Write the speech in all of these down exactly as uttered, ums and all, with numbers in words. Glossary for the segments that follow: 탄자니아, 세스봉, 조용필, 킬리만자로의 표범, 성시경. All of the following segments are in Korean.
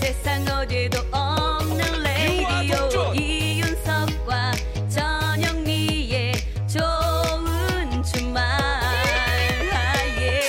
세상 어디도 없는 레이디오 이윤석과 전영미의 좋은 주말. 아, 예.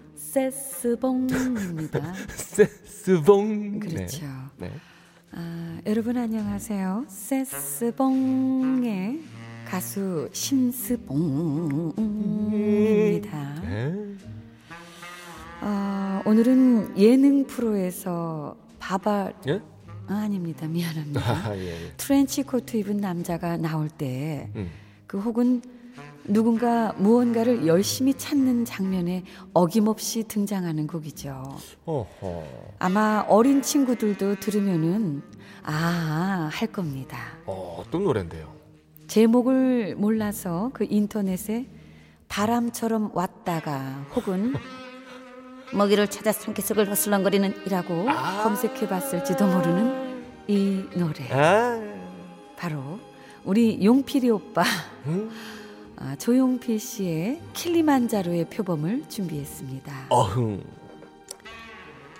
세스봉입니다. 세스봉. 그렇죠. 네. 네. 아, 여러분 안녕하세요. 세스봉의 가수 심스봉입니다. 네. 어, 오늘은 예능 프로에서 바바... 예? 아, 아닙니다. 미안합니다. 아, 예, 예. 트렌치 코트 입은 남자가 나올 때 음. 그 혹은 누군가 무언가를 열심히 찾는 장면에 어김없이 등장하는 곡이죠. 어허. 아마 어린 친구들도 들으면은 아, 할 겁니다. 어, 어떤 노래인데요? 제목을 몰라서 그 인터넷에 바람처럼 왔다가 혹은 먹이를 찾아 산기슭을 허슬렁거리는 이라고 아~ 검색해봤을지도 모르는 이 노래. 아~ 바로 우리 용필이 오빠. 음? 아, 조용필 씨의 킬리만자로의 표범을 준비했습니다. 어흥.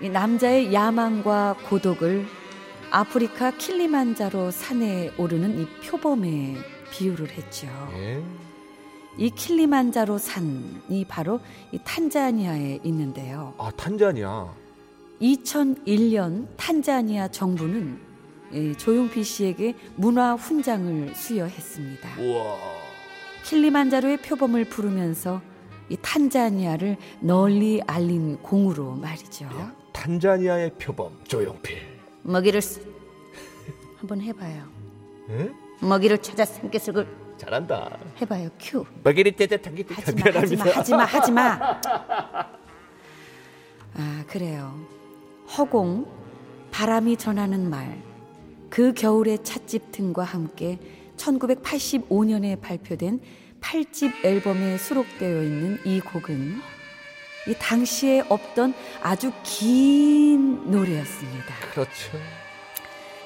이 남자의 야망과 고독을 아프리카 킬리만자로 산에 오르는 이 표범에 비유를 했죠. 예. 이 킬리만자로 산이 바로 이 탄자니아에 있는데요. 아, 탄자니아. 이천일 년 탄자니아 정부는 이 조용필 씨에게 문화 훈장을 수여했습니다. 우와. 킬리만자로의 표범을 부르면서 이 탄자니아를 널리 알린 공으로 말이죠. 야, 탄자니아의 표범 조용필. 먹이를 쓰... 한번 해봐요. 응? 먹이를 찾아 산기슭을. 잘한다. 해봐요. 큐. 먹이를 찾아 산기슭을. 미안합니다. 하지마 하지마 하지마. 아, 그래요. 허공, 바람이 전하는 말, 그 겨울의 찻집 등과 함께 천구백팔십오 년에 발표된 팔 집 앨범에 수록되어 있는 이 곡은 이 당시에 없던 아주 긴 노래였습니다. 그렇죠.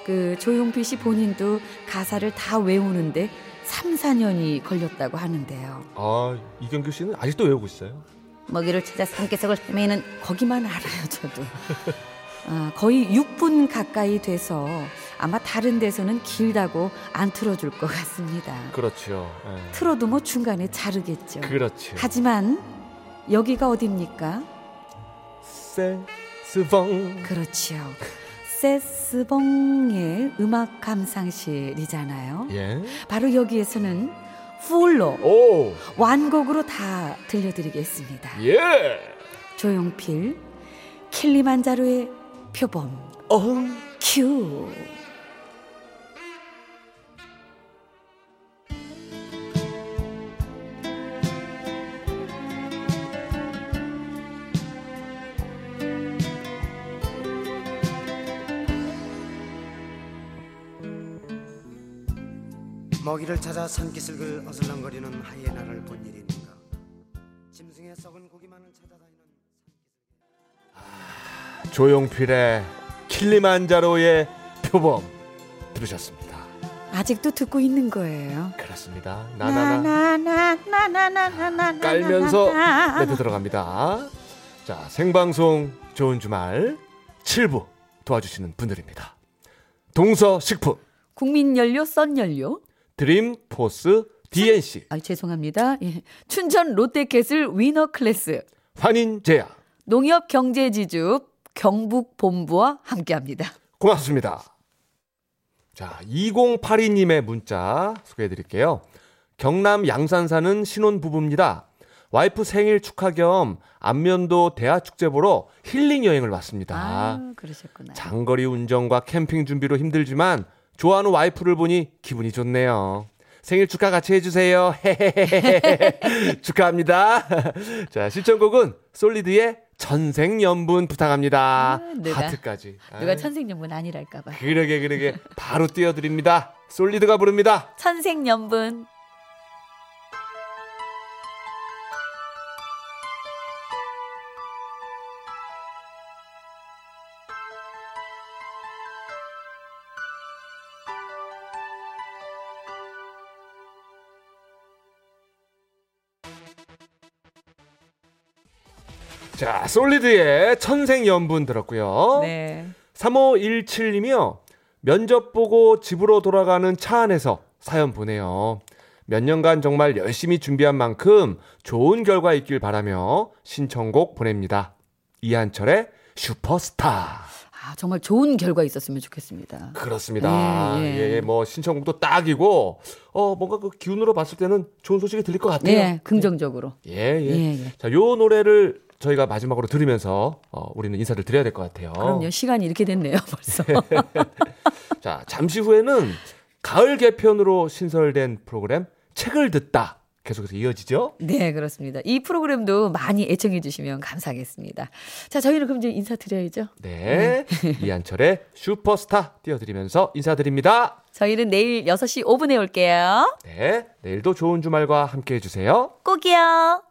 그 조용필 씨 본인도 가사를 다 외우는데 삼, 사 년이 걸렸다고 하는데요. 아, 이경규 씨는 아직도 외우고 있어요? 먹이를 찾아 산기슭을 헤매는 거기만 알아요, 저도. 아, 거의 육 분 가까이 돼서 아마 다른 데서는 길다고 안 틀어줄 것 같습니다. 그렇죠. 에. 틀어도 뭐 중간에 자르겠죠. 그렇죠. 하지만 여기가 어딥니까? 세스봉. 그렇죠. 세스봉의 음악 감상실이잖아요. 예. 바로 여기에서는 풀로 오. 완곡으로 다 들려드리겠습니다. 예. 조용필 킬리만자로의 표범. 어흥. 큐. 먹이를 찾아 산기슭을 어슬렁거리는 하이에나를 본 일인가. 짐승의 썩은 고기만을 찾아다니는 아, 조용필의 킬리만자로의 표범 들으셨습니다. 아직도 듣고 있는 거예요. 그렇습니다. 나나나 깔면서 매트 들어갑니다. 자, 생방송 좋은 주말 칠 부 도와주시는 분들입니다. 동서식품, 국민연료, 썬연료, 드림포스, 디엔씨. 아, 죄송합니다. 예. 춘천 롯데캐슬 위너클래스, 환인제약, 농협경제지주 경북본부와 함께합니다. 고맙습니다. 자, 이공팔이 님의 문자 소개해드릴게요. 경남 양산 사는 신혼부부입니다. 와이프 생일 축하 겸 안면도 대하축제 보러 힐링 여행을 왔습니다. 아, 그러셨구나. 장거리 운전과 캠핑 준비로 힘들지만 좋아하는 와이프를 보니 기분이 좋네요. 생일 축하 같이 해주세요. 축하합니다. 자, 시청곡은 솔리드의 천생연분 부탁합니다. 아, 누가, 하트까지. 누가 아유. 천생연분 아니랄까봐. 그러게 그러게 바로 띄워드립니다. 솔리드가 부릅니다. 천생연분. 자, 솔리드의 천생연분 들었고요. 네. 삼오일칠 님이요. 면접 보고 집으로 돌아가는 차 안에서 사연 보내요. 몇 년간 정말 열심히 준비한 만큼 좋은 결과 있길 바라며 신청곡 보냅니다. 이한철의 슈퍼스타. 아, 정말 좋은 결과 있었으면 좋겠습니다. 그렇습니다. 예, 예. 예, 뭐 신청곡도 딱이고, 어 뭔가 그 기운으로 봤을 때는 좋은 소식이 들릴 것 같아요. 예, 긍정적으로. 예, 예. 예, 예. 자, 요 노래를 저희가 마지막으로 들으면서 어, 우리는 인사를 드려야 될 것 같아요. 그럼요. 시간이 이렇게 됐네요. 벌써. 자, 잠시 후에는 가을 개편으로 신설된 프로그램 책을 듣다. 계속해서 이어지죠? 네, 그렇습니다. 이 프로그램도 많이 애청해 주시면 감사하겠습니다. 자, 저희는 그럼 이제 인사드려야죠. 네. 네. 이한철의 슈퍼스타 띄워드리면서 인사드립니다. 저희는 내일 여섯 시 오 분에 올게요. 네. 내일도 좋은 주말과 함께해 주세요. 꼭이요.